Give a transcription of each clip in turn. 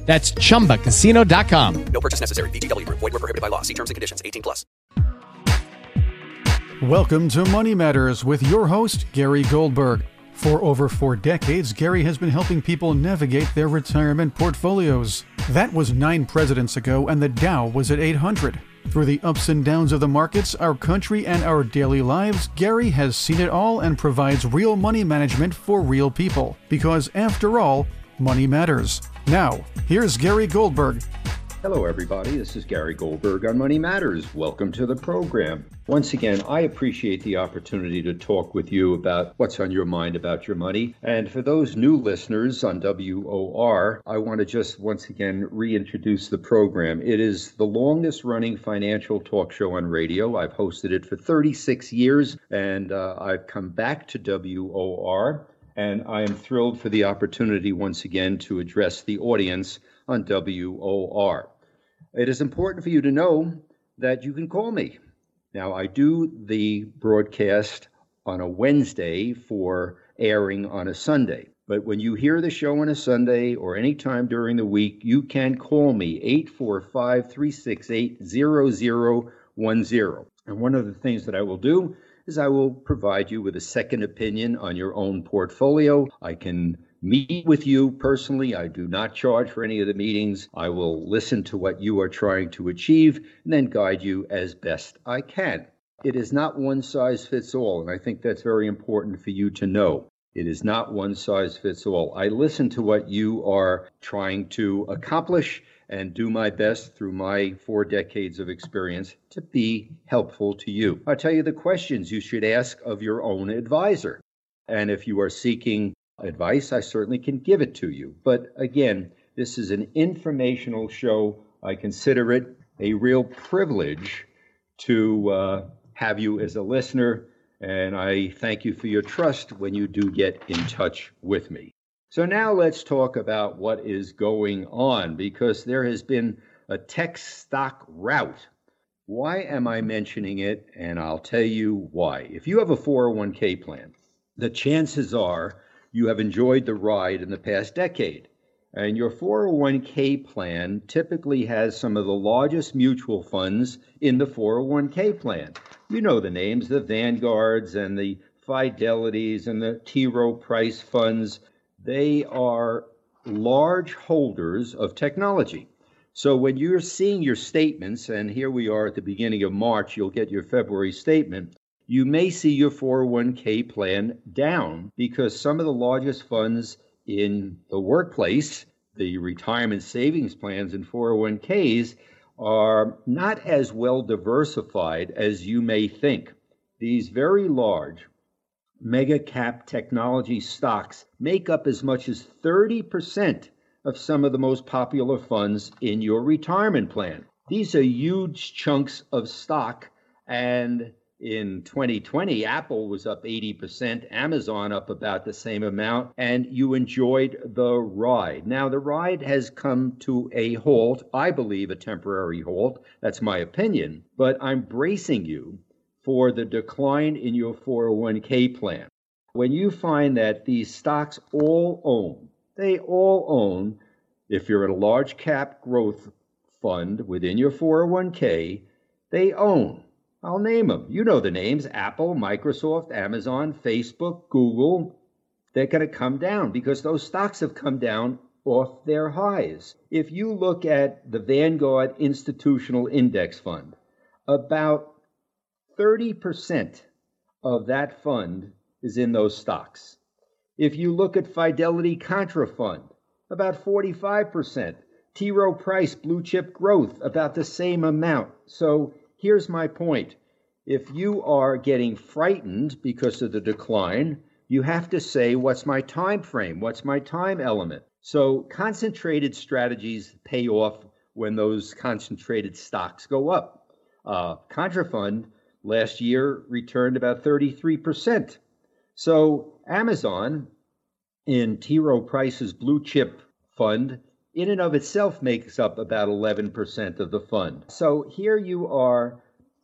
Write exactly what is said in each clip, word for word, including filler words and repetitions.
That's chumba casino dot com. No purchase necessary. V G W Group. Void where prohibited by law. See terms and conditions. eighteen plus. Welcome to Money Matters with your host, Gary Goldberg. For over four decades, Gary has been helping people navigate their retirement portfolios. That was nine presidents ago, and the Dow was at eight hundred. Through the ups and downs of the markets, our country, and our daily lives, Gary has seen it all and provides real money management for real people. Because after all, money matters. Now, here's Gary Goldberg. Hello, everybody. This is Gary Goldberg on Money Matters. Welcome to the program. Once again, I appreciate the opportunity to talk with you about what's on your mind about your money. And for those new listeners on W O R, I want to just once again reintroduce the program. It is the longest running financial talk show on radio. I've hosted it for thirty-six years, and uh, I've come back to W O R. And I am thrilled for the opportunity once again to address the audience on W O R. It is important for you to know that you can call me. Now, I do the broadcast on a Wednesday for airing on a Sunday. But when you hear the show on a Sunday or any time during the week, you can call me eight four five, three six eight, zero zero one zero. And one of the things that I will do is I will provide you with a second opinion on your own portfolio. I can meet with you personally. I do not charge for any of the meetings. I will listen to what you are trying to achieve and then guide you as best I can. It is not one size fits all, and I think that's very important for you to know. It is not one size fits all. I listen to what you are trying to accomplish and do my best through my four decades of experience to be helpful to you. I'll tell you the questions you should ask of your own advisor. And if you are seeking advice, I certainly can give it to you. But again, this is an informational show. I consider it a real privilege to uh, have you as a listener. And I thank you for your trust when you do get in touch with me. So now let's talk about what is going on, because there has been a tech stock rout. Why am I mentioning it? And I'll tell you why. If you have a four oh one k plan, the chances are you have enjoyed the ride in the past decade. And your four oh one k plan typically has some of the largest mutual funds in the four oh one k plan. You know the names, the Vanguards and the Fidelities and the T. Rowe Price funds. They are large holders of technology. So when you're seeing your statements, and here we are at the beginning of March, you'll get your February statement, you may see your four oh one k plan down because some of the largest funds in the workplace, the retirement savings plans and four oh one k's, are not as well diversified as you may think. These very large mega cap technology stocks make up as much as thirty percent of some of the most popular funds in your retirement plan. These are huge chunks of stock. And in twenty twenty, Apple was up eighty percent, Amazon up about the same amount, and you enjoyed the ride. Now, the ride has come to a halt, I believe a temporary halt. That's my opinion. But I'm bracing you for the decline in your four oh one k plan. When you find that these stocks all own, they all own, if you're in a large cap growth fund within your four oh one k, they own. I'll name them. You know the names, Apple, Microsoft, Amazon, Facebook, Google. They're going to come down because those stocks have come down off their highs. If you look at the Vanguard Institutional Index Fund, about thirty percent of that fund is in those stocks. If you look at Fidelity Contra Fund, about forty-five percent. T. Rowe Price Blue Chip Growth, about the same amount. So here's my point. If you are getting frightened because of the decline, you have to say, what's my time frame? What's my time element? So concentrated strategies pay off when those concentrated stocks go up. Uh, Contra Fund last year returned about thirty-three percent. So Amazon in T. Rowe Price's Blue Chip Fund in and of itself makes up about eleven percent of the fund. So here you are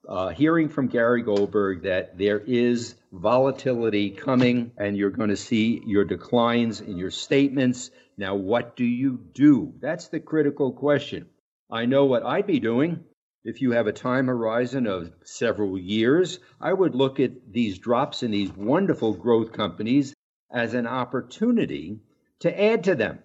uh, hearing from Gary Goldberg that there is volatility coming and you're going to see your declines in your statements. Now, what do you do? That's the critical question. I know what I'd be doing. If you have a time horizon of several years, I would look at these drops in these wonderful growth companies as an opportunity to add to them.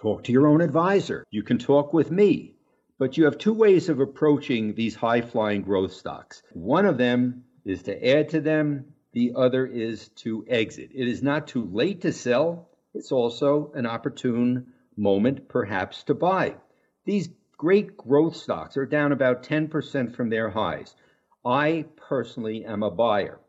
Talk to your own advisor. You can talk with me. But you have two ways of approaching these high-flying growth stocks. One of them is to add to them. The other is to exit. It is not too late to sell. It's also an opportune moment, perhaps, to buy. These great growth stocks are down about ten percent from their highs. I personally am a buyer.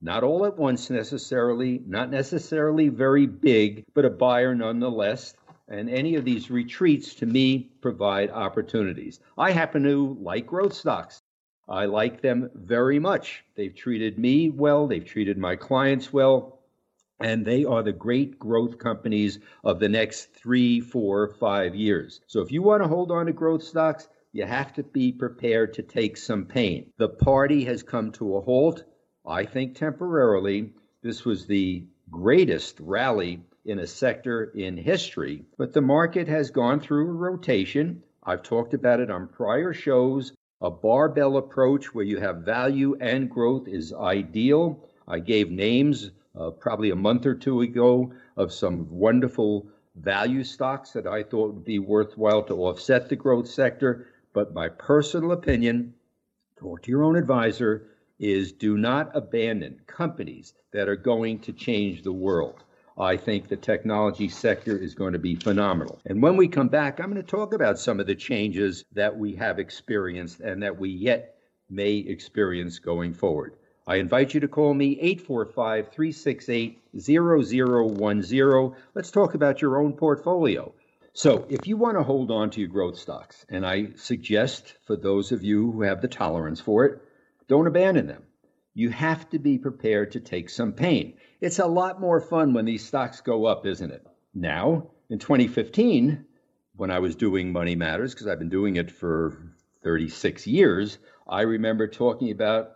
Not all at once necessarily, not necessarily very big, but a buyer nonetheless. And any of these retreats, to me, provide opportunities. I happen to like growth stocks. I like them very much. They've treated me well. They've treated my clients well. And they are the great growth companies of the next three, four, five years. So if you want to hold on to growth stocks, you have to be prepared to take some pain. The party has come to a halt, I think temporarily. This was the greatest rally in a sector in history, but the market has gone through a rotation. I've talked about it on prior shows. A barbell approach where you have value and growth is ideal. I gave names Uh, probably a month or two ago of some wonderful value stocks that I thought would be worthwhile to offset the growth sector. But my personal opinion, talk to your own advisor, is do not abandon companies that are going to change the world. I think the technology sector is going to be phenomenal. And when we come back, I'm going to talk about some of the changes that we have experienced and that we yet may experience going forward. I invite you to call me, eight four five, three six eight, zero zero one zero. Let's talk about your own portfolio. So if you want to hold on to your growth stocks, and I suggest for those of you who have the tolerance for it, don't abandon them. You have to be prepared to take some pain. It's a lot more fun when these stocks go up, isn't it? Now, in twenty fifteen, when I was doing Money Matters, because I've been doing it for thirty-six years, I remember talking about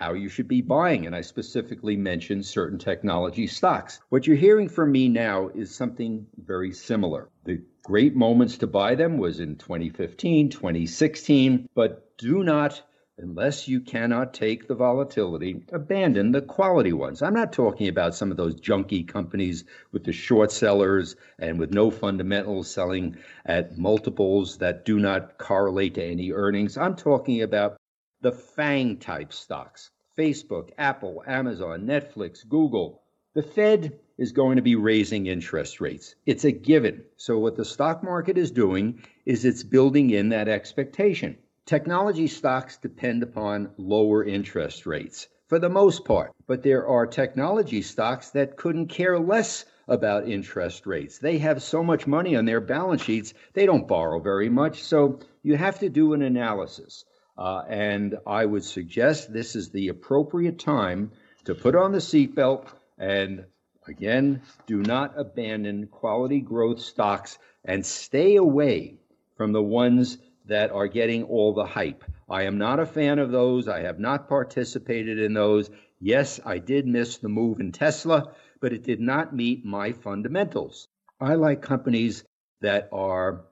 how you should be buying, and I specifically mentioned certain technology stocks. What you're hearing from me now is something very similar. The great moments to buy them was in twenty fifteen, twenty sixteen, but do not, unless you cannot take the volatility, abandon the quality ones. I'm not talking about some of those junky companies with the short sellers and with no fundamentals selling at multiples that do not correlate to any earnings. I'm talking about the FANG type stocks, Facebook, Apple, Amazon, Netflix, Google. The Fed is going to be raising interest rates. It's a given. So what the stock market is doing is it's building in that expectation. Technology stocks depend upon lower interest rates for the most part, but there are technology stocks that couldn't care less about interest rates. They have so much money on their balance sheets, they don't borrow very much. So you have to do an analysis. Uh, and I would suggest this is the appropriate time to put on the seatbelt and, again, do not abandon quality growth stocks and stay away from the ones that are getting all the hype. I am not a fan of those. I have not participated in those. Yes, I did miss the move in Tesla, but it did not meet my fundamentals. I like companies that are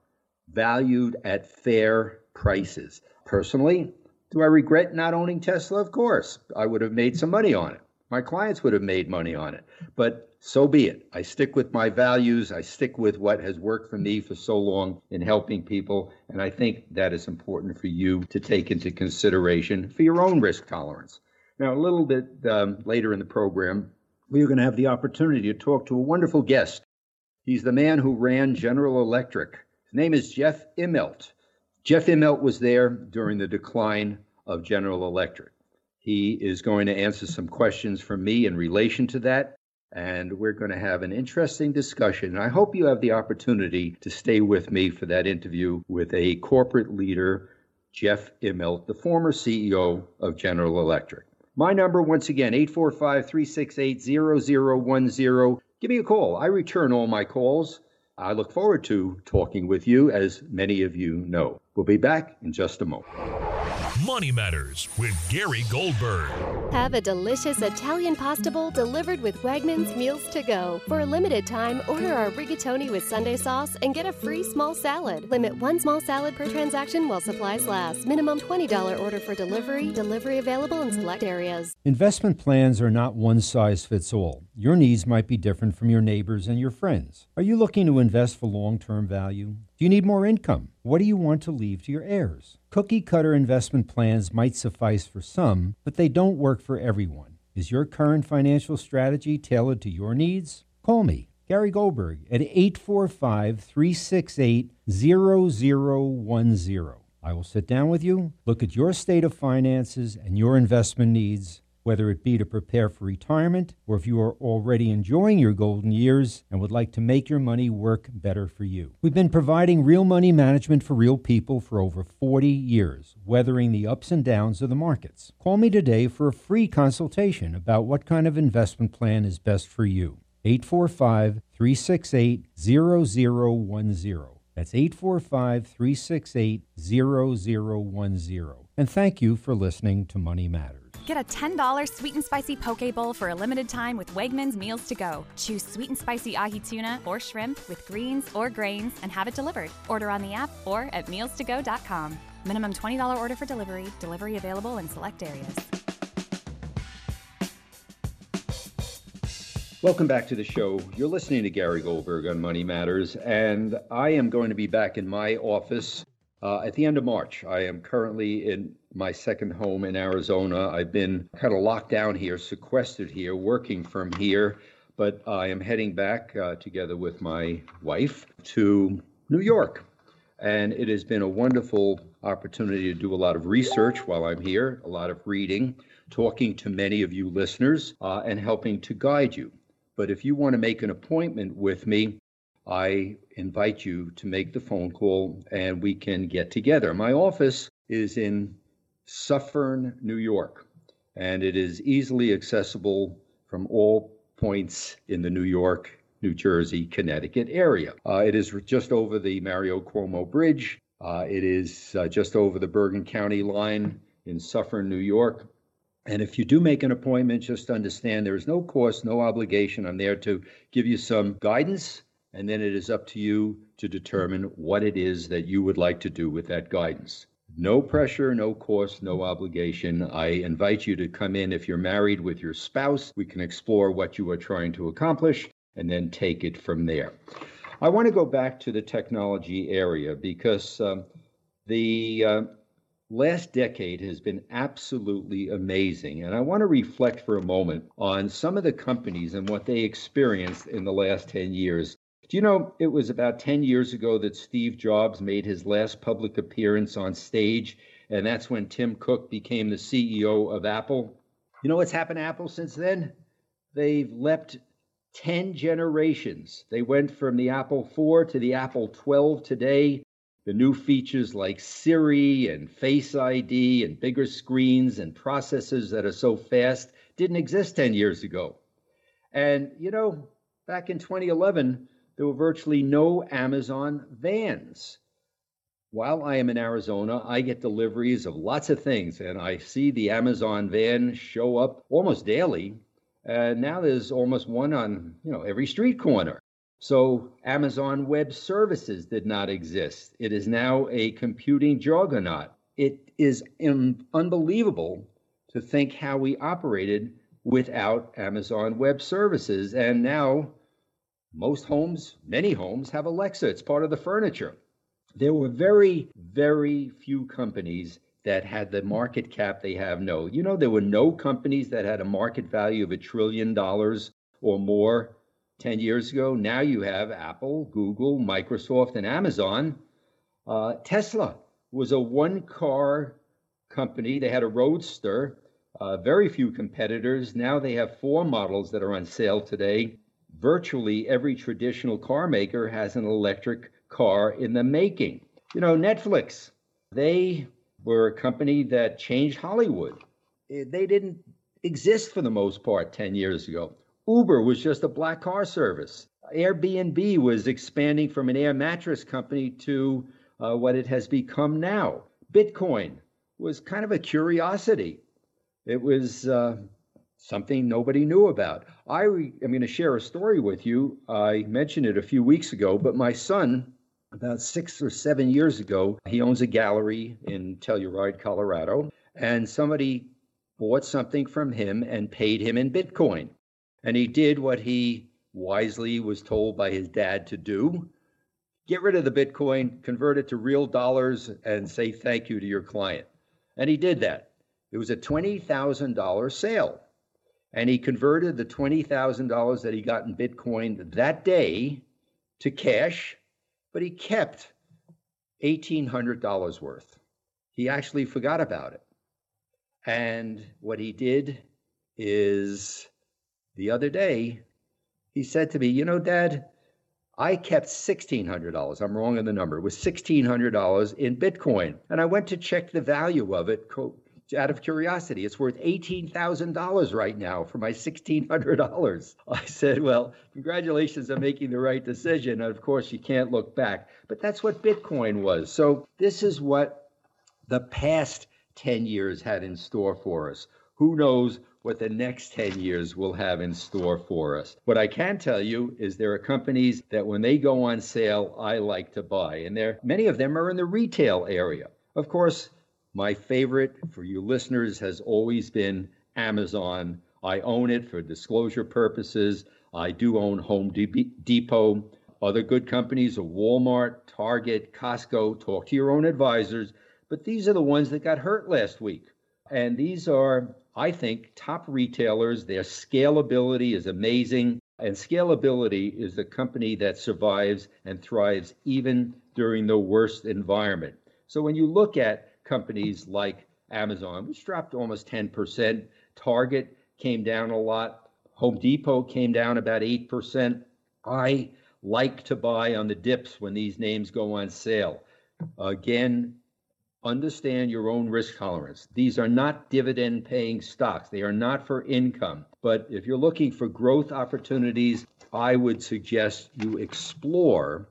valued at fair prices. Personally, do I regret not owning Tesla? Of course. I would have made some money on it. My clients would have made money on it. But so be it. I stick with my values. I stick with what has worked for me for so long in helping people. And I think that is important for you to take into consideration for your own risk tolerance. Now, a little bit um, later in the program, we're going to have the opportunity to talk to a wonderful guest. He's the man who ran General Electric. His name is Jeff Immelt. Jeff Immelt was there during the decline of General Electric. He is going to answer some questions from me in relation to that, and we're going to have an interesting discussion. I hope you have the opportunity to stay with me for that interview with a corporate leader Jeff Immelt, the former C E O of General Electric. My number, once again, eight four five, three six eight, zero zero one zero. Give me a call. I return all my calls. I look forward to talking with you, as many of you know. We'll be back in just a moment. Money Matters with Gary Goldberg. Have a delicious Italian pasta bowl delivered with Wegmans Meals to Go. For a limited time, order our rigatoni with Sunday sauce and get a free small salad. Limit one small salad per transaction while supplies last. Minimum twenty dollars order for delivery. Delivery available in select areas. Investment plans are not one size fits all. Your needs might be different from your neighbors and your friends. Are you looking to invest for long-term value? Do you need more income? What do you want to leave to your heirs? Cookie-cutter investment plans might suffice for some, but they don't work for everyone. Is your current financial strategy tailored to your needs? Call me, Gary Goldberg, at eight four five, three six eight, zero zero one zero. I will sit down with you, look at your state of finances and your investment needs, whether it be to prepare for retirement or if you are already enjoying your golden years and would like to make your money work better for you. We've been providing real money management for real people for over forty years, weathering the ups and downs of the markets. Call me today for a free consultation about what kind of investment plan is best for you. eight four five, three six eight, zero zero one zero. That's eight four five, three six eight, zero zero one zero. And thank you for listening to Money Matters. Get a ten dollars sweet and spicy poke bowl for a limited time with Wegmans Meals to Go. Choose sweet and spicy ahi tuna or shrimp with greens or grains and have it delivered. Order on the app or at meals to go dot com. Minimum twenty dollars order for delivery. Delivery available in select areas. Welcome back to the show. You're listening to Gary Goldberg on Money Matters, and I am going to be back in my office Uh, at the end of March. I am currently in my second home in Arizona. I've been kind of locked down here, sequestered here, working from here, but I am heading back uh, together with my wife to New York. And it has been a wonderful opportunity to do a lot of research while I'm here, a lot of reading, talking to many of you listeners, uh, and helping to guide you. But if you want to make an appointment with me, I invite you to make the phone call and we can get together. My office is in Suffern, New York, and it is easily accessible from all points in the New York, New Jersey, Connecticut area. Uh, it is just over the Mario Cuomo Bridge. Uh, it is uh, just over the Bergen County line in Suffern, New York. And if you do make an appointment, just understand there is no cost, no obligation. I'm there to give you some guidance, and then it is up to you to determine what it is that you would like to do with that guidance. No pressure, no cost, no obligation. I invite you to come in if you're married with your spouse. We can explore what you are trying to accomplish and then take it from there. I want to go back to the technology area because um, the uh, last decade has been absolutely amazing. And I want to reflect for a moment on some of the companies and what they experienced in the last ten years. Do you know, it was about ten years ago that Steve Jobs made his last public appearance on stage, and that's when Tim Cook became the C E O of Apple. You know what's happened to Apple since then? They've leapt ten generations. They went from the Apple four to the Apple twelve today. The new features like Siri and Face I D and bigger screens and processors that are so fast didn't exist ten years ago. And, you know, back in twenty eleven, there were virtually no Amazon vans. While I am in Arizona, I get deliveries of lots of things, and I see the Amazon van show up almost daily. And now there's almost one on, you know, every street corner. So Amazon Web Services did not exist. It is now a computing juggernaut. It is un- unbelievable to think how we operated without Amazon Web Services. And now most homes, many homes, have Alexa. It's part of the furniture. There were very, very few companies that had the market cap they have now. You know, there were no companies that had a market value of a trillion dollars or more ten years ago. Now you have Apple, Google, Microsoft, and Amazon. Uh, Tesla was a one-car company. They had a Roadster, uh, very few competitors. Now they have four models that are on sale today. Virtually every traditional car maker has an electric car in the making. You know, Netflix, they were a company that changed Hollywood. They didn't exist for the most part ten years ago. Uber was just a black car service. Airbnb was expanding from an air mattress company to uh, what it has become now. Bitcoin was kind of a curiosity. It was uh, something nobody knew about. I re- I'm going to share a story with you. I mentioned it a few weeks ago, but my son, about six or seven years ago, he owns a gallery in Telluride, Colorado, and somebody bought something from him and paid him in Bitcoin. And he did what he wisely was told by his dad to do. Get rid of the Bitcoin, convert it to real dollars, and say thank you to your client. And he did that. It was a twenty thousand dollars sale. And he converted the twenty thousand dollars that he got in Bitcoin that day to cash, but he kept eighteen hundred dollars worth. He actually forgot about it. And what he did is, the other day, he said to me, you know, Dad, I kept sixteen hundred dollars. I'm wrong on the number. It was sixteen hundred dollars in Bitcoin. And I went to check the value of it out of curiosity. It's worth eighteen thousand dollars right now for my sixteen hundred dollars. I said, well, congratulations on making the right decision. And of course, you can't look back. But that's what Bitcoin was. So this is what the past ten years had in store for us. Who knows what the next ten years will have in store for us. What I can tell you is there are companies that when they go on sale, I like to buy. And there, many of them are in the retail area. Of course, my favorite for you listeners has always been Amazon. I own it for disclosure purposes. I do own Home Depot. Other good companies are Walmart, Target, Costco. Talk to your own advisors. But these are the ones that got hurt last week. And these are, I think, top retailers. Their scalability is amazing. And scalability is the company that survives and thrives even during the worst environment. So when you look at companies like Amazon, which dropped almost ten percent, Target came down a lot, Home Depot came down about eight percent. I like to buy on the dips when these names go on sale. Again, understand your own risk tolerance. These are not dividend-paying stocks. They are not for income. But if you're looking for growth opportunities, I would suggest you explore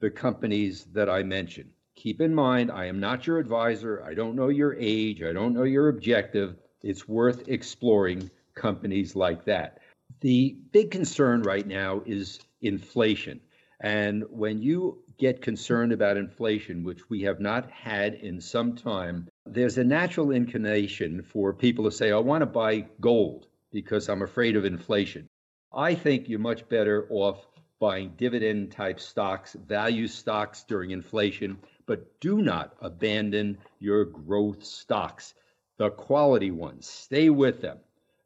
the companies that I mentioned. Keep in mind, I am not your advisor. I don't know your age. I don't know your objective. It's worth exploring companies like that. The big concern right now is inflation. And when you get concerned about inflation, which we have not had in some time, there's a natural inclination for people to say, I want to buy gold because I'm afraid of inflation. I think you're much better off buying dividend-type stocks, value stocks during inflation, but do not abandon your growth stocks, the quality ones. Stay with them.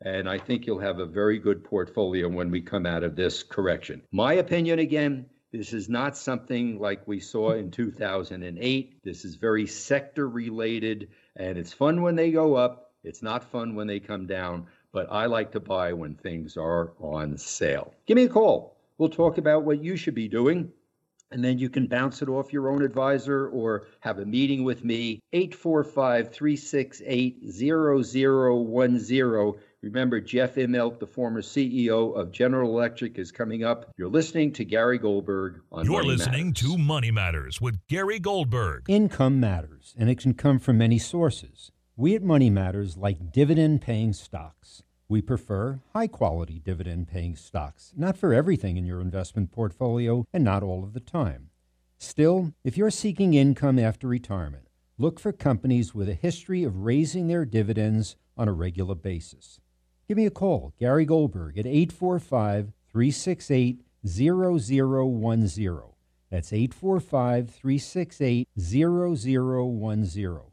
And I think you'll have a very good portfolio when we come out of this correction. My opinion, again, this is not something like we saw in two thousand eight. This is very sector related, and it's fun when they go up. It's not fun when they come down, but I like to buy when things are on sale. Give me a call. We'll talk about what you should be doing, and then you can bounce it off your own advisor or have a meeting with me, eight four five, three six eight, zero zero one zero. Remember, Jeff Immelt, the former C E O of General Electric, is coming up. You're listening to Gary Goldberg on You're Money listening Matters. to Money Matters with Gary Goldberg. Income matters, and it can come from many sources. We at Money Matters like dividend-paying stocks. We prefer high-quality dividend-paying stocks, not for everything in your investment portfolio and not all of the time. Still, if you're seeking income after retirement, look for companies with a history of raising their dividends on a regular basis. Give me a call, Gary Goldberg, at eight four five, three six eight, zero zero one zero. That's eight four five, three six eight, zero zero one zero.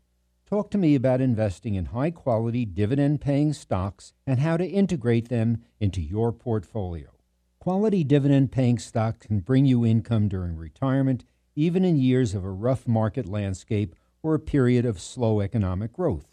Talk to me about investing in high-quality dividend-paying stocks and how to integrate them into your portfolio. Quality dividend-paying stocks can bring you income during retirement, even in years of a rough market landscape or a period of slow economic growth.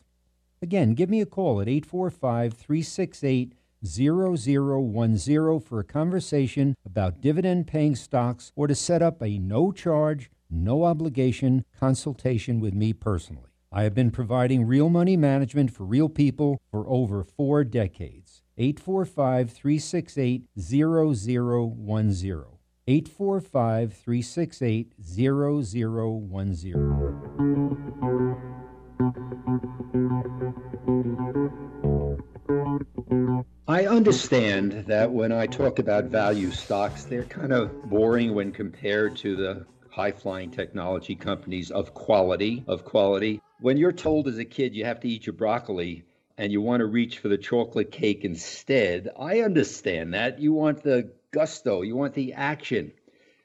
Again, give me a call at eight four five, three six eight, zero zero one zero for a conversation about dividend-paying stocks or to set up a no-charge, no-obligation consultation with me personally. I have been providing real money management for real people for over four decades. eight four five, three six eight, zero zero one zero. eight four five, three six eight, zero zero one zero. I understand that when I talk about value stocks, they're kind of boring when compared to the high-flying technology companies of quality, of quality. When you're told as a kid you have to eat your broccoli and you want to reach for the chocolate cake instead, I understand that. You want the gusto, you want the action.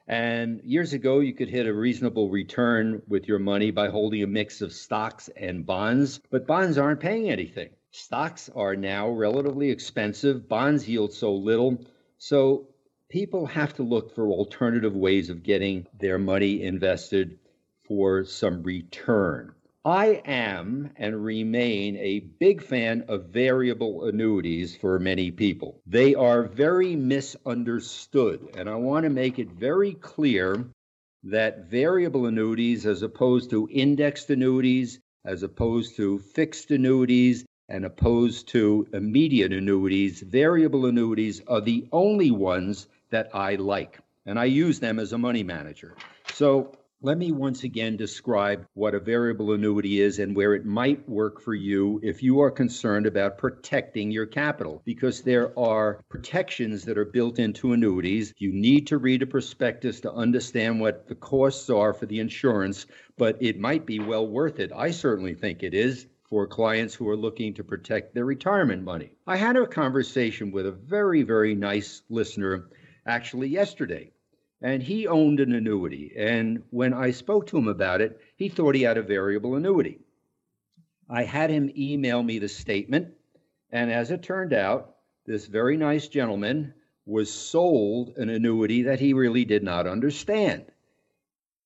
And years ago, you could hit a reasonable return with your money by holding a mix of stocks and bonds, but bonds aren't paying anything. Stocks are now relatively expensive. Bonds yield so little. So people have to look for alternative ways of getting their money invested for some return. I am and remain a big fan of variable annuities for many people. They are very misunderstood, and I want to make it very clear that variable annuities, as opposed to indexed annuities, as opposed to fixed annuities, and opposed to immediate annuities, variable annuities are the only ones that I like, and I use them as a money manager. So let me once again describe what a variable annuity is and where it might work for you if you are concerned about protecting your capital, because there are protections that are built into annuities. You need to read a prospectus to understand what the costs are for the insurance, but it might be well worth it. I certainly think it is for clients who are looking to protect their retirement money. I had a conversation with a very, very nice listener actually yesterday. And he owned an annuity. And when I spoke to him about it, he thought he had a variable annuity. I had him email me the statement. And as it turned out, this very nice gentleman was sold an annuity that he really did not understand.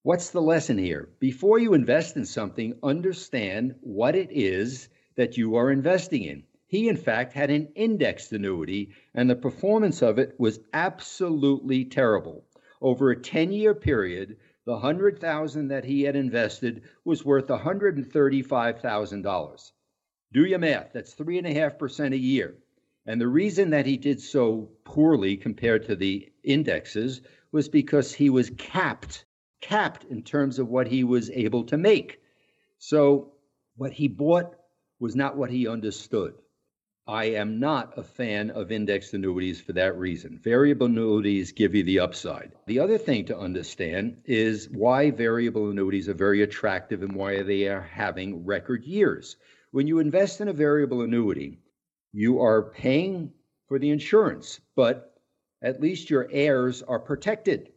What's the lesson here? Before you invest in something, understand what it is that you are investing in. He, in fact, had an indexed annuity, and the performance of it was absolutely terrible. Over a ten-year period, the one hundred thousand dollars that he had invested was worth one hundred thirty-five thousand dollars. Do your math. That's three point five percent a year. And the reason that he did so poorly compared to the indexes was because he was capped. capped in terms of what he was able to make. So what he bought was not what he understood. I am not a fan of indexed annuities for that reason. Variable annuities give you the upside. The other thing to understand is why variable annuities are very attractive and why they are having record years. When you invest in a variable annuity, you are paying for the insurance, but at least your heirs are protected.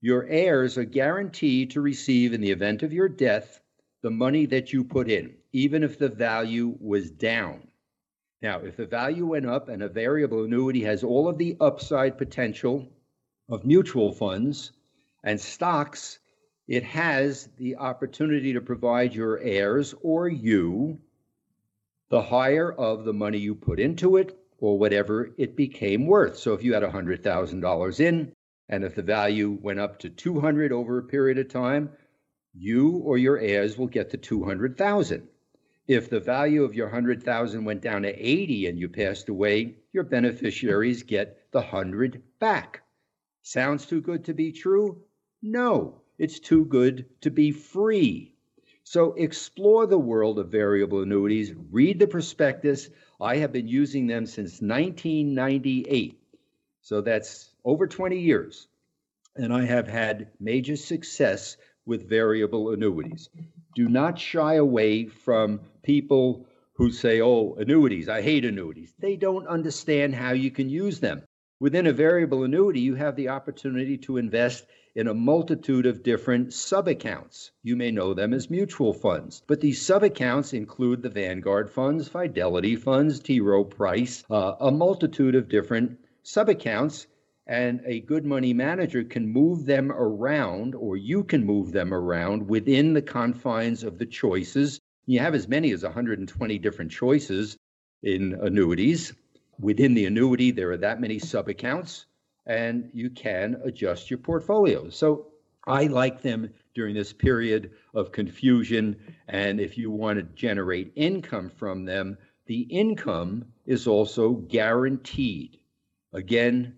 Your heirs are guaranteed to receive, in the event of your death, the money that you put in, even if the value was down. Now, if the value went up and a variable annuity has all of the upside potential of mutual funds and stocks, it has the opportunity to provide your heirs or you the higher of the money you put into it or whatever it became worth. So if you had one hundred thousand dollars in, and if the value went up to two hundred over a period of time, you or your heirs will get the two hundred thousand. If the value of your one hundred thousand went down to eighty and you passed away, your beneficiaries get the one hundred back. Sounds too good to be true? No, it's too good to be free. So explore the world of variable annuities, read the prospectus. I have been using them since nineteen ninety-eight. So that's over twenty years, and I have had major success with variable annuities. Do not shy away from people who say, oh, annuities, I hate annuities. They don't understand how you can use them. Within a variable annuity, you have the opportunity to invest in a multitude of different sub-accounts. You may know them as mutual funds, but these sub-accounts include the Vanguard funds, Fidelity funds, T. Rowe Price, uh, a multitude of different sub-accounts, and a good money manager can move them around, or you can move them around within the confines of the choices. You have as many as one hundred twenty different choices in annuities. Within the annuity, there are that many sub-accounts, and you can adjust your portfolio. So I like them during this period of confusion. And if you want to generate income from them, the income is also guaranteed. Again,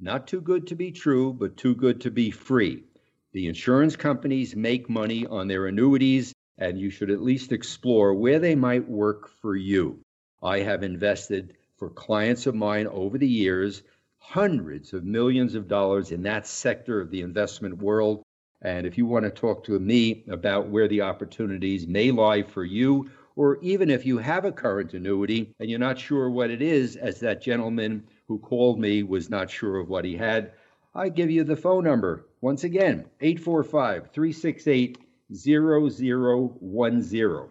not too good to be true, but too good to be free. The insurance companies make money on their annuities, and you should at least explore where they might work for you. I have invested for clients of mine over the years hundreds of millions of dollars in that sector of the investment world. And if you want to talk to me about where the opportunities may lie for you, or even if you have a current annuity and you're not sure what it is, as that gentleman who called me was not sure of what he had, I give you the phone number. Once again, eight four five, three six eight, zero zero one zero,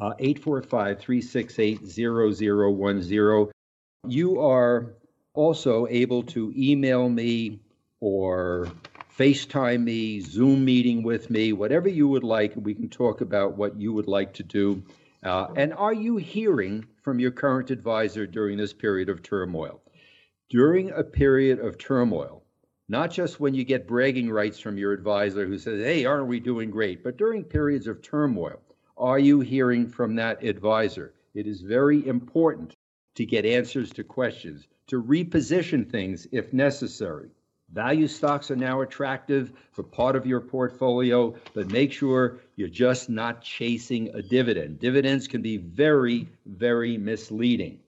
uh, eight four five, three six eight, zero zero one zero. You are also able to email me or FaceTime me, Zoom meeting with me, whatever you would like. We can talk about what you would like to do. Uh, and are you hearing from your current advisor during this period of turmoil? During a period of turmoil, not just when you get bragging rights from your advisor who says, hey, aren't we doing great? But during periods of turmoil, are you hearing from that advisor? It is very important to get answers to questions, to reposition things if necessary. Value stocks are now attractive for part of your portfolio, but make sure you're just not chasing a dividend. Dividends can be very, very misleading.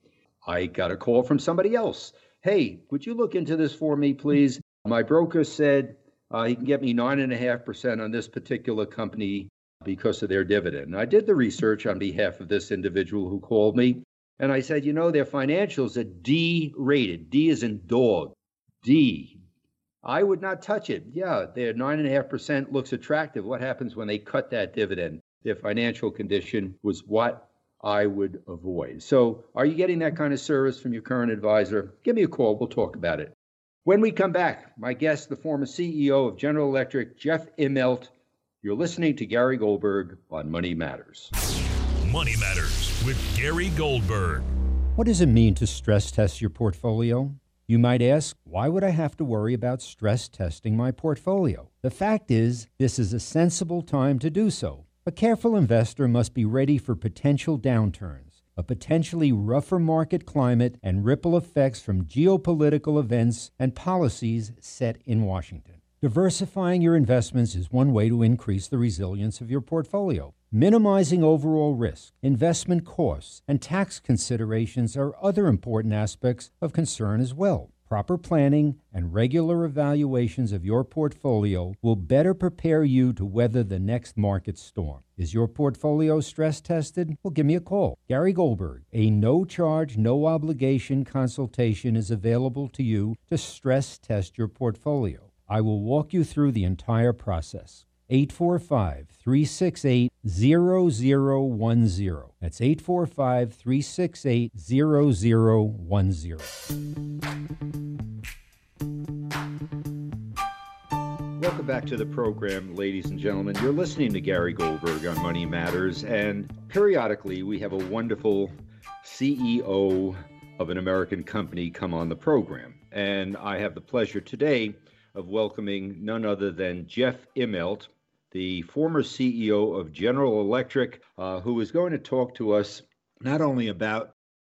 I got a call from somebody else. Hey, would you look into this for me, please? My broker said uh, he can get me nine point five percent on this particular company because of their dividend. And I did the research on behalf of this individual who called me, and I said, you know, their financials are D-rated. D as in dog. D. I would not touch it. Yeah, their nine point five percent looks attractive. What happens when they cut that dividend? Their financial condition was what I would avoid. So are you getting that kind of service from your current advisor? Give me a call. We'll talk about it. When we come back, my guest, the former C E O of General Electric, Jeff Immelt. You're listening to Gary Goldberg on Money Matters. Money Matters with Gary Goldberg. What does it mean to stress test your portfolio? You might ask, why would I have to worry about stress testing my portfolio? The fact is, this is a sensible time to do so. A careful investor must be ready for potential downturns, a potentially rougher market climate, and ripple effects from geopolitical events and policies set in Washington. Diversifying your investments is one way to increase the resilience of your portfolio. Minimizing overall risk, investment costs, and tax considerations are other important aspects of concern as well. Proper planning and regular evaluations of your portfolio will better prepare you to weather the next market storm. Is your portfolio stress tested? Well, give me a call. Gary Goldberg, a no-charge, no-obligation consultation is available to you to stress test your portfolio. I will walk you through the entire process. eight four five, three six eight, zero zero one zero. That's eight four five, three six eight, zero zero one zero. Welcome back to the program, ladies and gentlemen. You're listening to Gary Goldberg on Money Matters, and periodically we have a wonderful C E O of an American company come on the program. And I have the pleasure today of welcoming none other than Jeff Immelt, the former C E O of General Electric, uh, who is going to talk to us not only about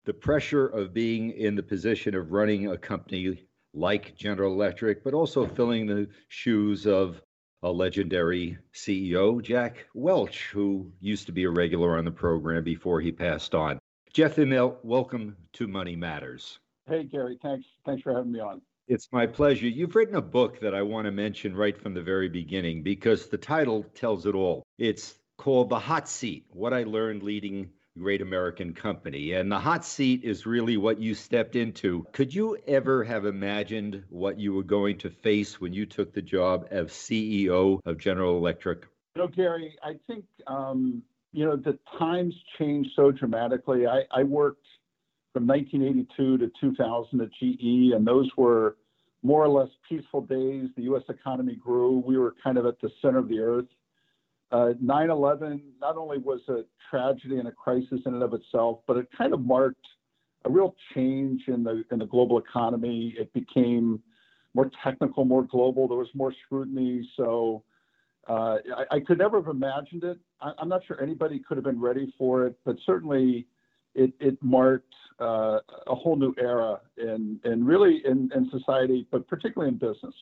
the pressure of being in the position of running a company like General Electric, but also filling the shoes of a legendary C E O, Jack Welch, who used to be a regular on the program before he passed on. Jeff Immelt, welcome to Money Matters. Hey, Gary. Thanks. Thanks for having me on. It's my pleasure. You've written a book that I want to mention right from the very beginning because the title tells it all. It's called The Hot Seat, What I Learned Leading a Great American Company. And the hot seat is really what you stepped into. Could you ever have imagined what you were going to face when you took the job of C E O of General Electric? You know, Gary, I think, um, you know, the times changed so dramatically. I, I worked from nineteen eighty-two to two thousand at G E, and those were more or less peaceful days. The U S economy grew. We were kind of at the center of the earth. Uh, nine eleven not only was a tragedy and a crisis in and of itself, but it kind of marked a real change in the in the global economy. It became more technical, more global. There was more scrutiny. So Uh, I, I could never have imagined it. I, I'm not sure anybody could have been ready for it, but certainly it, it marked uh, a whole new era in, in really in, in society, but particularly in business.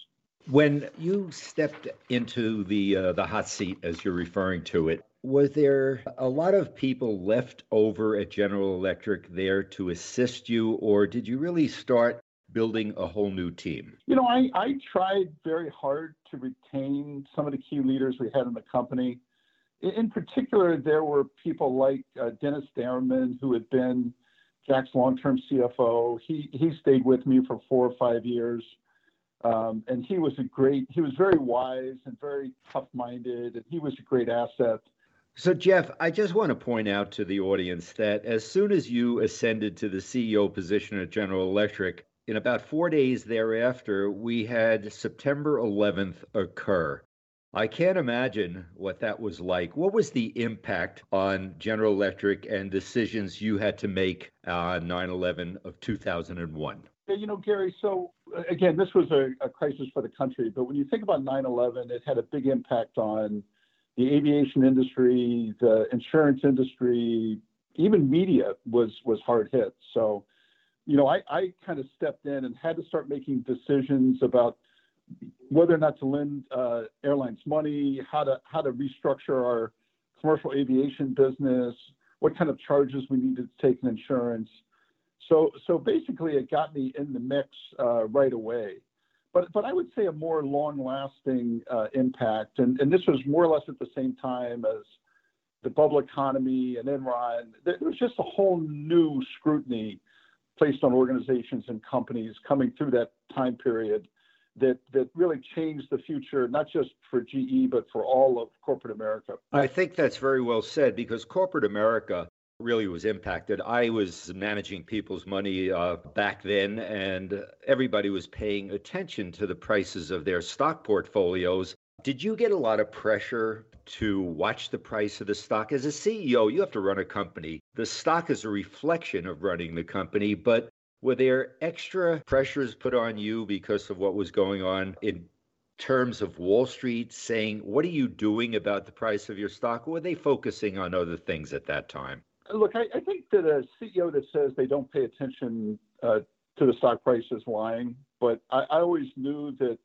When you stepped into the uh, the hot seat, as you're referring to it, was there a lot of people left over at General Electric there to assist you, or did you really start building a whole new team? You know, I, I tried very hard to retain some of the key leaders we had in the company. In, in particular, there were people like uh, Dennis Darman, who had been Jack's long-term C F O. He he stayed with me for four or five years. Um, and he was a great, he was very wise and very tough-minded, and he was a great asset. So, Jeff, I just want to point out to the audience that as soon as you ascended to the C E O position at General Electric, in about four days thereafter, we had September eleventh occur. I can't imagine what that was like. What was the impact on General Electric and decisions you had to make on nine eleven of two thousand one? You know, Gary, so again, this was a, a crisis for the country, but when you think about nine eleven, it had a big impact on the aviation industry, the insurance industry, even media was was hard hit. So, you know, I, I kind of stepped in and had to start making decisions about whether or not to lend uh, airlines money, how to how to restructure our commercial aviation business, what kind of charges we needed to take in insurance. So so basically, it got me in the mix uh, right away. But but I would say a more long-lasting uh, impact, and, and this was more or less at the same time as the bubble economy and Enron. There was just a whole new scrutiny placed on organizations and companies coming through that time period that that really changed the future, not just for G E, but for all of corporate America. I think that's very well said, because corporate America really was impacted. I was managing people's money uh, back then, and everybody was paying attention to the prices of their stock portfolios. Did you get a lot of pressure to watch the price of the stock? As a C E O, you have to run a company. The stock is a reflection of running the company, but were there extra pressures put on you because of what was going on in terms of Wall Street saying, what are you doing about the price of your stock? Or were they focusing on other things at that time? Look, I, I think that a C E O that says they don't pay attention uh, to the stock price is lying. But I, I always knew that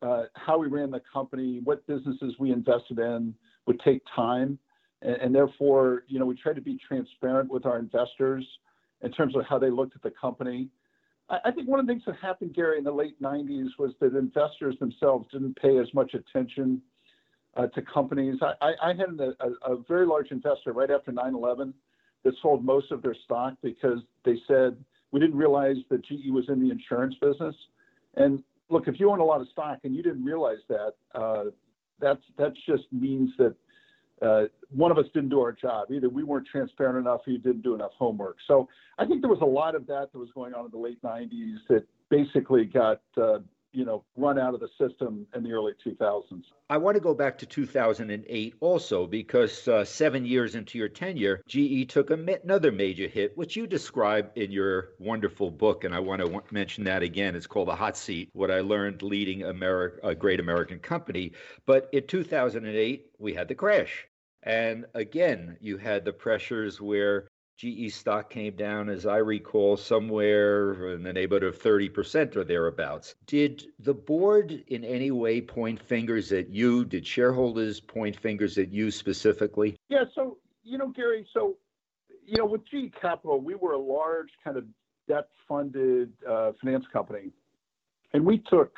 uh, how we ran the company, what businesses we invested in would take time. And, and therefore, you know, we tried to be transparent with our investors in terms of how they looked at the company. I, I think one of the things that happened, Gary, in the late nineties was that investors themselves didn't pay as much attention Uh, to companies. I, I, I had a, a, a very large investor right after nine eleven that sold most of their stock because they said, we didn't realize that G E was in the insurance business. And look, if you own a lot of stock and you didn't realize that, uh, that's, that just means that uh, one of us didn't do our job. Either we weren't transparent enough or you didn't do enough homework. So I think there was a lot of that that was going on in the late nineties that basically got uh, you know, run out of the system in the early two thousands. I want to go back to two thousand eight also, because uh, seven years into your tenure, G E took a ma- another major hit, which you describe in your wonderful book. And I want to w- mention that again. It's called The Hot Seat, What I Learned Leading Ameri- a Great American Company. But in two thousand eight, we had the crash. And again, you had the pressures where G E stock came down, as I recall, somewhere in the neighborhood of thirty percent or thereabouts. Did the board in any way point fingers at you? Did shareholders point fingers at you specifically? Yeah, so, you know, Gary, so, you know, with G E Capital, we were a large kind of debt-funded uh, finance company, and we took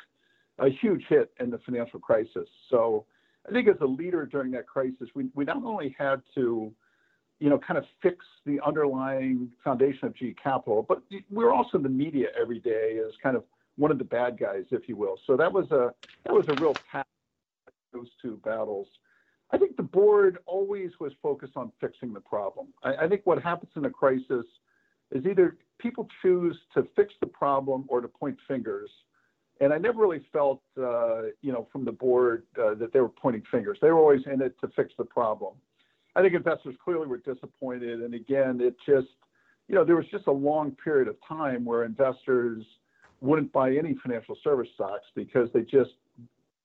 a huge hit in the financial crisis. So I think as a leader during that crisis, we, we not only had to you know, kind of fix the underlying foundation of G E Capital. But we're also in the media every day as kind of one of the bad guys, if you will. So that was a that was a real path, those two battles. I think the board always was focused on fixing the problem. I, I think what happens in a crisis is either people choose to fix the problem or to point fingers. And I never really felt, uh, you know, from the board uh, that they were pointing fingers. They were always in it to fix the problem. I think investors clearly were disappointed. And again, it just, you know, there was just a long period of time where investors wouldn't buy any financial service stocks because they just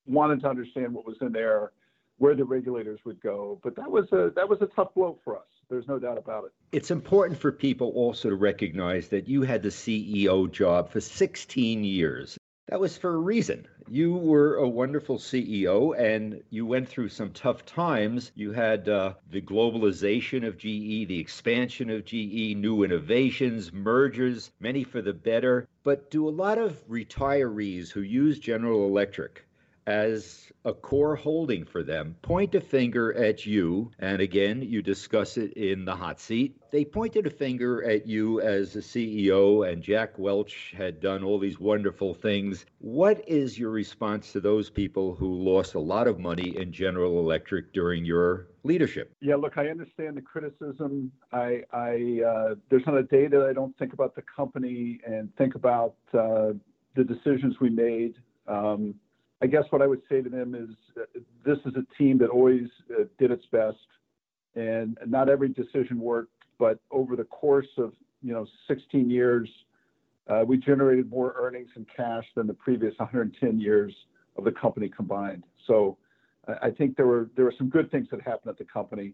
wanted to understand what was in there where the regulators would go. But that was a that was a tough blow for us. There's no doubt about it. It's important for people also to recognize that you had the C E O job for sixteen years. That was for a reason. You were a wonderful C E O and you went through some tough times. You had uh, the globalization of G E, the expansion of G E, new innovations, mergers, many for the better. But do a lot of retirees who use General Electric as a core holding for them point a finger at you? And again, you discuss it in The Hot Seat. They pointed a finger at you as the C E O, and Jack Welch had done all these wonderful things. What is your response to those people who lost a lot of money in General Electric during your leadership? Yeah, look, I understand the criticism. I, I uh, there's not a day that I don't think about the company and think about uh, the decisions we made. Um, I guess what I would say to them is uh, this is a team that always uh, did its best, and not every decision worked, but over the course of, you know, sixteen years, uh, we generated more earnings and cash than the previous one hundred ten years of the company combined. So uh, I think there were, there were some good things that happened at the company.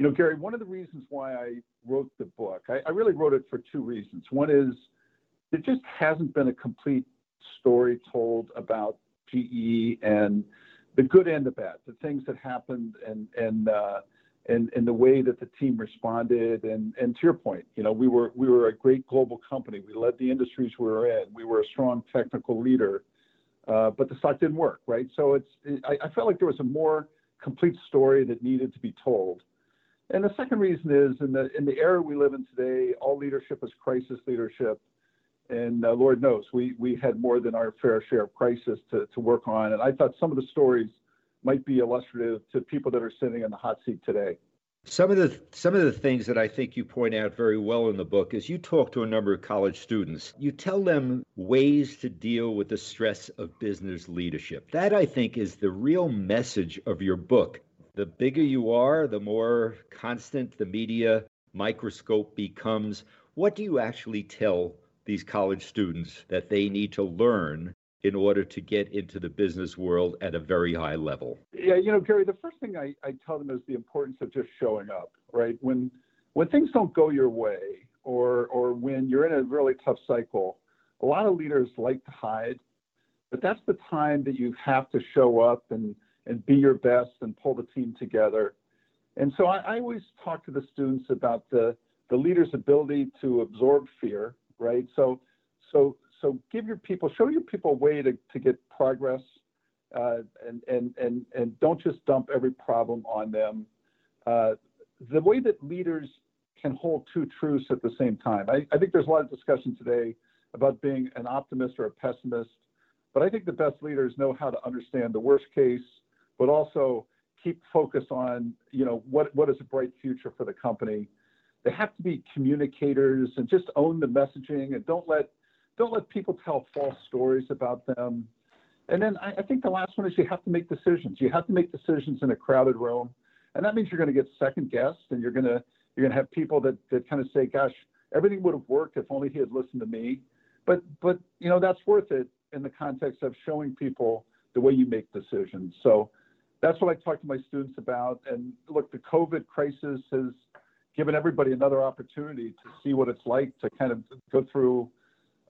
You know, Gary, one of the reasons why I wrote the book, I, I really wrote it for two reasons. One is there just hasn't been a complete story told about G E and the good and the bad, the things that happened and and uh, and, and the way that the team responded. And, and to your point, you know, we were we were a great global company. We led the industries we were in. We were a strong technical leader, uh, but the stock didn't work, right? So it's it, I, I felt like there was a more complete story that needed to be told. And the second reason is in the in the era we live in today, all leadership is crisis leadership. And uh, Lord knows, we we had more than our fair share of crisis to, to work on. And I thought some of the stories might be illustrative to people that are sitting in the hot seat today. Some of the some of the things that I think you point out very well in the book is you talk to a number of college students. You tell them ways to deal with the stress of business leadership. That, I think, is the real message of your book. The bigger you are, the more constant the media microscope becomes. What do you actually tell these college students that they need to learn in order to get into the business world at a very high level? Yeah, you know, Gary, the first thing I, I tell them is the importance of just showing up, right? When when things don't go your way or or when you're in a really tough cycle, a lot of leaders like to hide, but that's the time that you have to show up and, and be your best and pull the team together. And so I, I always talk to the students about the, the leader's ability to absorb fear, right? So, so, so give your people, show your people a way to, to get progress, uh, and, and, and, and don't just dump every problem on them. Uh, the way that leaders can hold two truths at the same time. I, I think there's a lot of discussion today about being an optimist or a pessimist, but I think the best leaders know how to understand the worst case, but also keep focused on, you know, what, what is a bright future for the company. They have to be communicators and just own the messaging and don't let don't let people tell false stories about them. And then I, I think the last one is you have to make decisions. You have to make decisions in a crowded room. And that means you're going to get second guessed and you're going to you're going to have people that, that kind of say, gosh, everything would have worked if only he had listened to me. But but, you know, that's worth it in the context of showing people the way you make decisions. So that's what I talk to my students about. And look, the COVID crisis has given everybody another opportunity to see what it's like to kind of go through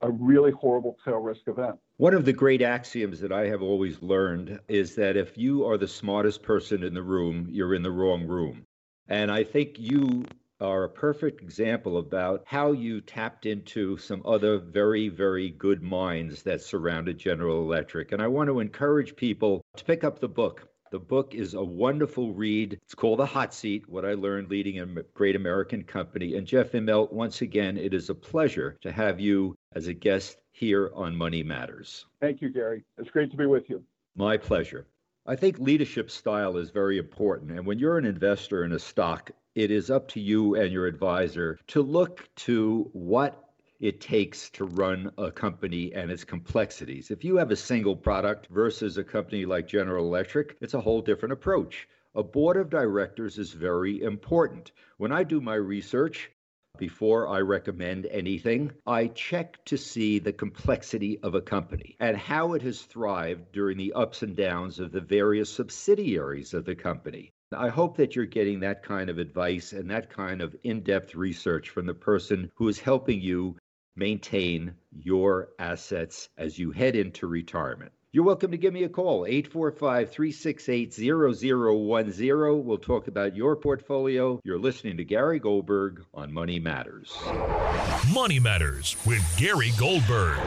a really horrible tail risk event. One of the great axioms that I have always learned is that if you are the smartest person in the room, you're in the wrong room. And I think you are a perfect example about how you tapped into some other very, very good minds that surrounded General Electric. And I want to encourage people to pick up the book. The book is a wonderful read. It's called The Hot Seat, What I Learned Leading a Great American Company. And Jeff Immelt, once again, it is a pleasure to have you as a guest here on Money Matters. Thank you, Gary. It's great to be with you. My pleasure. I think leadership style is very important. And when you're an investor in a stock, it is up to you and your advisor to look to what it takes to run a company and its complexities. If you have a single product versus a company like General Electric, it's a whole different approach. A board of directors is very important. When I do my research, before I recommend anything, I check to see the complexity of a company and how it has thrived during the ups and downs of the various subsidiaries of the company. I hope that you're getting that kind of advice and that kind of in-depth research from the person who is helping you maintain your assets as you head into retirement. You're welcome to give me a call, eight four five, three six eight, zero zero one zero. We'll talk about your portfolio. You're listening to Gary Goldberg on Money Matters. Money Matters with Gary Goldberg.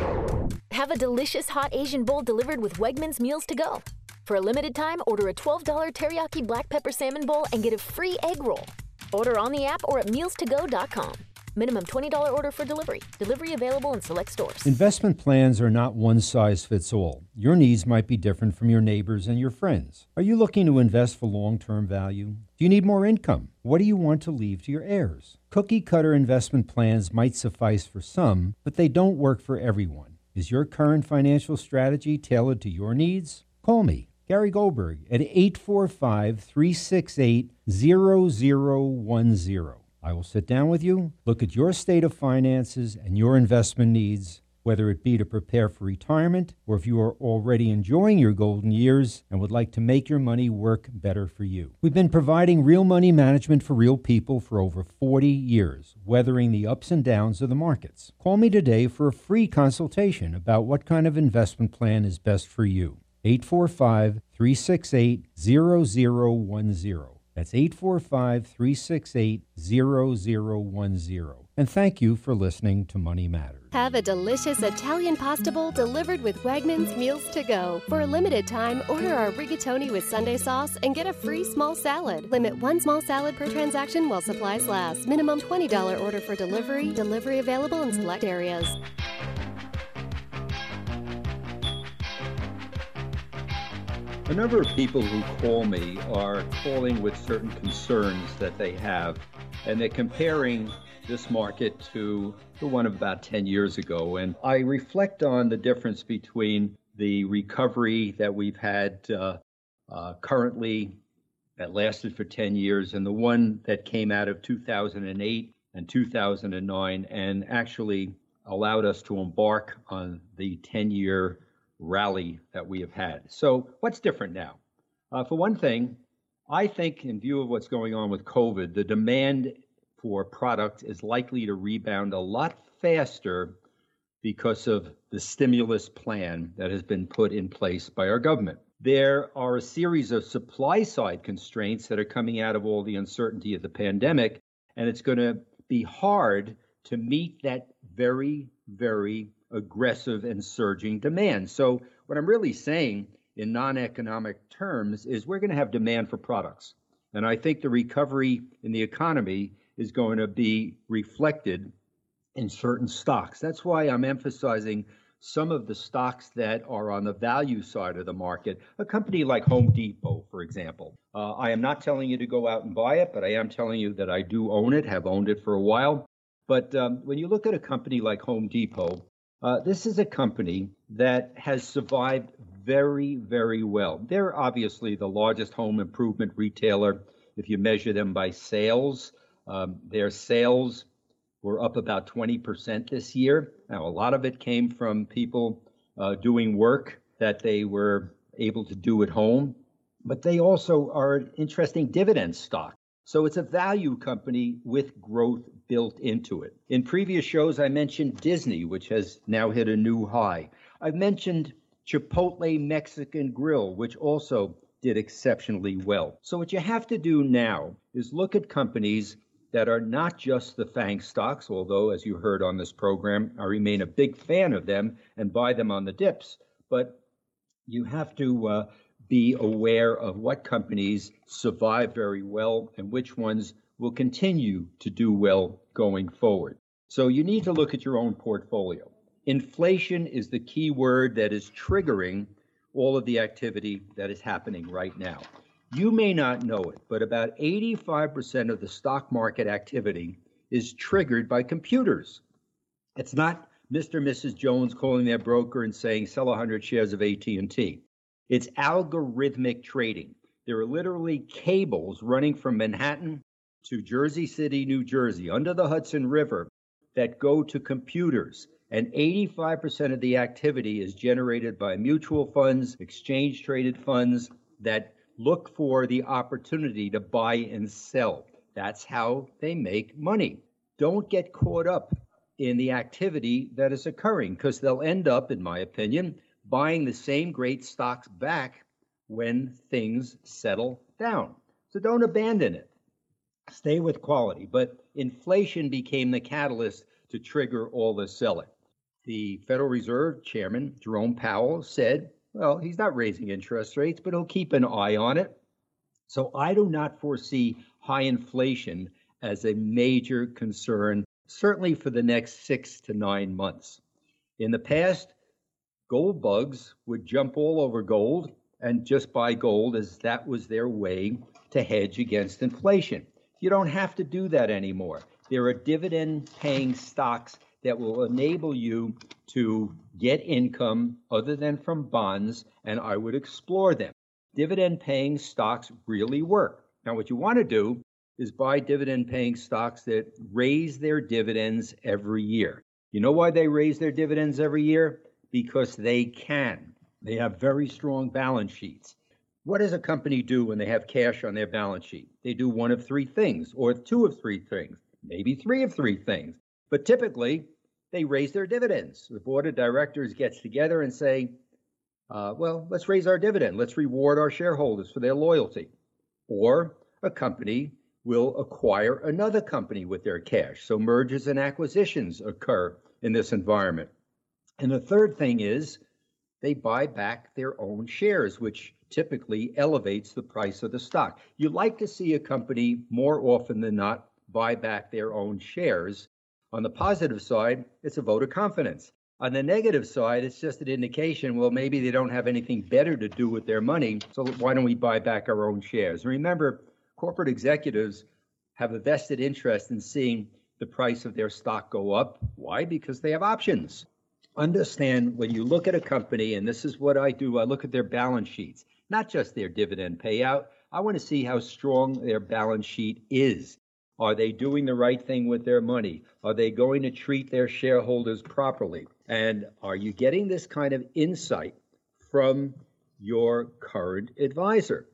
Have a delicious hot Asian bowl delivered with Wegmans Meals to Go. For a limited time, order a twelve dollars teriyaki black pepper salmon bowl and get a free egg roll. Order on the app or at meals to go dot com. Minimum twenty dollars order for delivery. Delivery available in select stores. Investment plans are not one size fits all. Your needs might be different from your neighbors and your friends. Are you looking to invest for long-term value? Do you need more income? What do you want to leave to your heirs? Cookie-cutter investment plans might suffice for some, but they don't work for everyone. Is your current financial strategy tailored to your needs? Call me, Gary Goldberg, at eight four five, three six eight, zero zero one zero. I will sit down with you, look at your state of finances and your investment needs, whether it be to prepare for retirement or if you are already enjoying your golden years and would like to make your money work better for you. We've been providing real money management for real people for over forty years, weathering the ups and downs of the markets. Call me today for a free consultation about what kind of investment plan is best for you. eight four five, three six eight, zero zero one zero. That's eight four five, three six eight, zero zero one zero. And thank you for listening to Money Matters. Have a delicious Italian pasta bowl delivered with Wegmans Meals to Go. For a limited time, order our rigatoni with Sunday sauce and get a free small salad. Limit one small salad per transaction while supplies last. Minimum twenty dollars order for delivery. Delivery available in select areas. A number of people who call me are calling with certain concerns that they have, and they're comparing this market to the one of about ten years ago. And I reflect on the difference between the recovery that we've had uh, uh, currently that lasted for ten years and the one that came out of two thousand eight and two thousand nine and actually allowed us to embark on the ten-year rally that we have had. So what's different now? Uh, for one thing, I think in view of what's going on with COVID, the demand for product is likely to rebound a lot faster because of the stimulus plan that has been put in place by our government. There are a series of supply side constraints that are coming out of all the uncertainty of the pandemic, and it's going to be hard to meet that very, very aggressive and surging demand. So what I'm really saying in non-economic terms is we're going to have demand for products. And I think the recovery in the economy is going to be reflected in certain stocks. That's why I'm emphasizing some of the stocks that are on the value side of the market. A company like Home Depot, for example. Uh, I am not telling you to go out and buy it, but I am telling you that I do own it, have owned it for a while. But um, when you look at a company like Home Depot, Uh, this is a company that has survived very, very well. They're obviously the largest home improvement retailer. If you measure them by sales, um, their sales were up about twenty percent this year. Now, a lot of it came from people uh, doing work that they were able to do at home, but they also are an interesting dividend stock. So it's a value company with growth built into it. In previous shows, I mentioned Disney, which has now hit a new high. I've mentioned Chipotle Mexican Grill, which also did exceptionally well. So what you have to do now is look at companies that are not just the FANG stocks, although, as you heard on this program, I remain a big fan of them and buy them on the dips. But you have to uh, be aware of what companies survive very well and which ones will continue to do well going forward. So you need to look at your own portfolio. Inflation is the key word that is triggering all of the activity that is happening right now. You may not know it, but about eighty-five percent of the stock market activity is triggered by computers. It's not Mister and Missus Jones calling their broker and saying, sell one hundred shares of A T and T. It's algorithmic trading. There are literally cables running from Manhattan to Jersey City, New Jersey, under the Hudson River, that go to computers. And eighty-five percent of the activity is generated by mutual funds, exchange-traded funds that look for the opportunity to buy and sell. That's how they make money. Don't get caught up in the activity that is occurring, because they'll end up, in my opinion, buying the same great stocks back when things settle down. So don't abandon it. Stay with quality. But inflation became the catalyst to trigger all the selling. The Federal Reserve Chairman, Jerome Powell, said, well, he's not raising interest rates, but he'll keep an eye on it. So I do not foresee high inflation as a major concern, certainly for the next six to nine months. In the past, gold bugs would jump all over gold and just buy gold, as that was their way to hedge against inflation. You don't have to do that anymore. There are dividend-paying stocks that will enable you to get income other than from bonds, and I would explore them. Dividend-paying stocks really work. Now, what you want to do is buy dividend-paying stocks that raise their dividends every year. You know why they raise their dividends every year? Because they can. They have very strong balance sheets. What does a company do when they have cash on their balance sheet? They do one of three things, or two of three things, maybe three of three things. But typically, they raise their dividends. The board of directors gets together and say, uh, well, let's raise our dividend. Let's reward our shareholders for their loyalty. Or a company will acquire another company with their cash. So mergers and acquisitions occur in this environment. And the third thing is they buy back their own shares, which typically elevates the price of the stock. You like to see a company more often than not buy back their own shares. On the positive side, it's a vote of confidence. On the negative side, it's just an indication, well, maybe they don't have anything better to do with their money, so why don't we buy back our own shares? Remember, corporate executives have a vested interest in seeing the price of their stock go up. Why? Because they have options. Understand, when you look at a company, and this is what I do, I look at their balance sheets, not just their dividend payout. I want to see how strong their balance sheet is. Are they doing the right thing with their money? Are they going to treat their shareholders properly? And are you getting this kind of insight from your current advisor?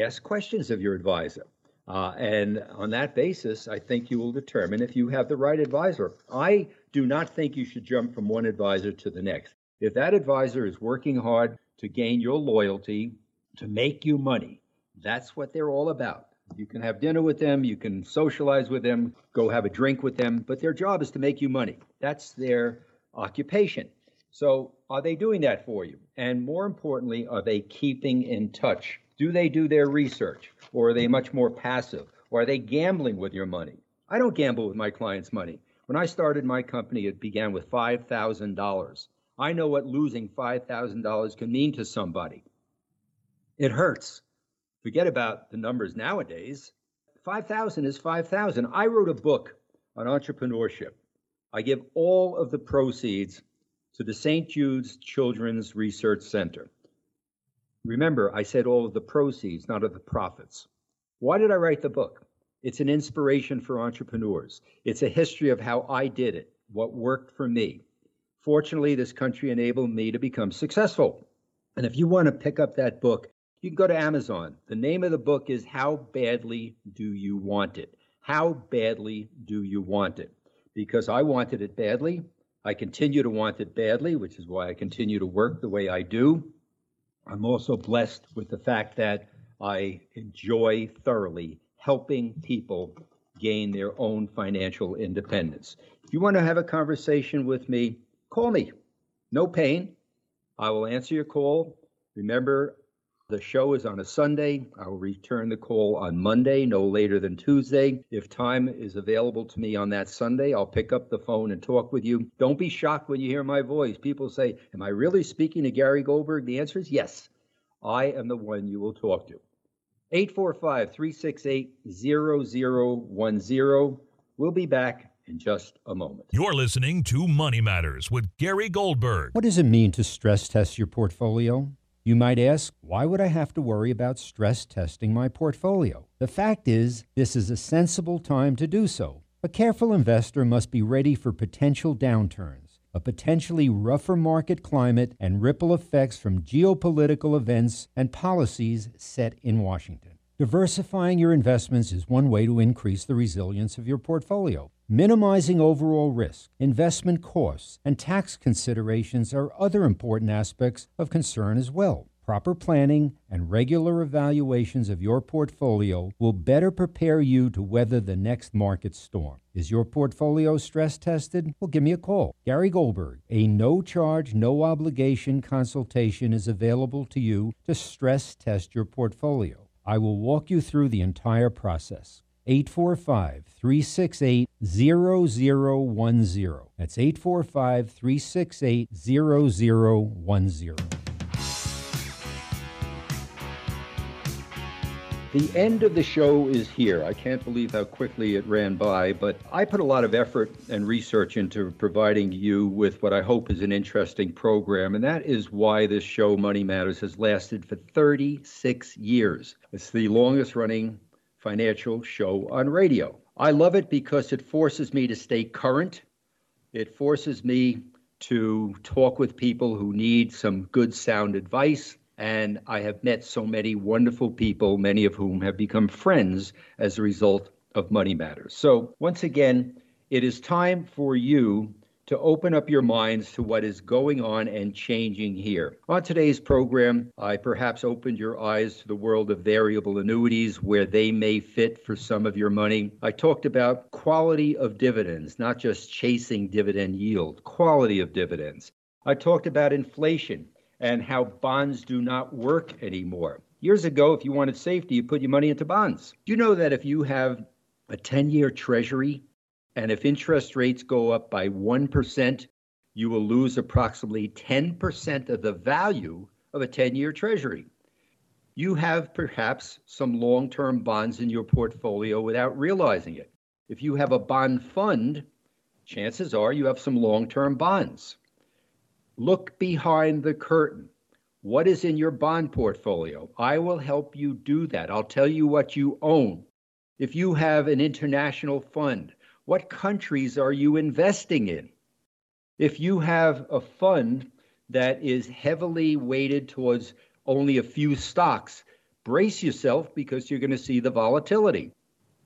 Ask questions of your advisor. Uh, and on that basis, I think you will determine if you have the right advisor. I do not think you should jump from one advisor to the next. If that advisor is working hard to gain your loyalty, to make you money, that's what they're all about. You can have dinner with them, you can socialize with them, go have a drink with them, but their job is to make you money. That's their occupation. So are they doing that for you? And more importantly, are they keeping in touch? Do they do their research, or are they much more passive, or are they gambling with your money? I don't gamble with my clients' money. When I started my company, it began with five thousand dollars. I know what losing five thousand dollars can mean to somebody. It hurts. Forget about the numbers nowadays. five thousand is five thousand. I wrote a book on entrepreneurship. I give all of the proceeds to the Saint Jude's Children's Research Center. Remember, I said all of the proceeds, not of the profits. Why did I write the book? It's an inspiration for entrepreneurs. It's a history of how I did it, what worked for me. Fortunately, this country enabled me to become successful. And if you want to pick up that book, you can go to Amazon. The name of the book is How Badly Do You Want It? How badly do you want it? Because I wanted it badly. I continue to want it badly, which is why I continue to work the way I do. I'm also blessed with the fact that I enjoy thoroughly helping people gain their own financial independence. If you want to have a conversation with me, call me. No pain. I will answer your call. Remember, the show is on a Sunday. I will return the call on Monday, no later than Tuesday. If time is available to me on that Sunday, I'll pick up the phone and talk with you. Don't be shocked when you hear my voice. People say, am I really speaking to Gary Goldberg? The answer is yes. I am the one you will talk to. eight four five, three six eight, zero zero one zero. We'll be back in just a moment. You're listening to Money Matters with Gary Goldberg. What does it mean to stress test your portfolio? You might ask, why would I have to worry about stress testing my portfolio? The fact is, this is a sensible time to do so. A careful investor must be ready for potential downturns, a potentially rougher market climate, and ripple effects from geopolitical events and policies set in Washington. Diversifying your investments is one way to increase the resilience of your portfolio. Minimizing overall risk, investment costs, and tax considerations are other important aspects of concern as well. Proper planning and regular evaluations of your portfolio will better prepare you to weather the next market storm. Is your portfolio stress tested? Well, give me a call. Gary Goldberg, a no-charge, no-obligation consultation is available to you to stress test your portfolio. I will walk you through the entire process. eight four five, three six eight, zero zero one zero. That's eight four five, three six eight, zero zero one zero. The end of the show is here. I can't believe how quickly it ran by, but I put a lot of effort and research into providing you with what I hope is an interesting program, and that is why this show, Money Matters, has lasted for thirty-six years. It's the longest-running financial show on radio. I love it because it forces me to stay current. It forces me to talk with people who need some good sound advice. And I have met so many wonderful people, many of whom have become friends as a result of Money Matters. So once again, it is time for you to open up your minds to what is going on and changing here. On today's program, I perhaps opened your eyes to the world of variable annuities, where they may fit for some of your money. I talked about quality of dividends, not just chasing dividend yield, quality of dividends. I talked about inflation and how bonds do not work anymore. Years ago, if you wanted safety, you put your money into bonds. Do you know that if you have a ten-year treasury, and if interest rates go up by one percent, you will lose approximately ten percent of the value of a ten-year treasury? You have perhaps some long-term bonds in your portfolio without realizing it. If you have a bond fund, chances are you have some long-term bonds. Look behind the curtain. What is in your bond portfolio? I will help you do that. I'll tell you what you own. If you have an international fund, what countries are you investing in? If you have a fund that is heavily weighted towards only a few stocks, brace yourself because you're going to see the volatility.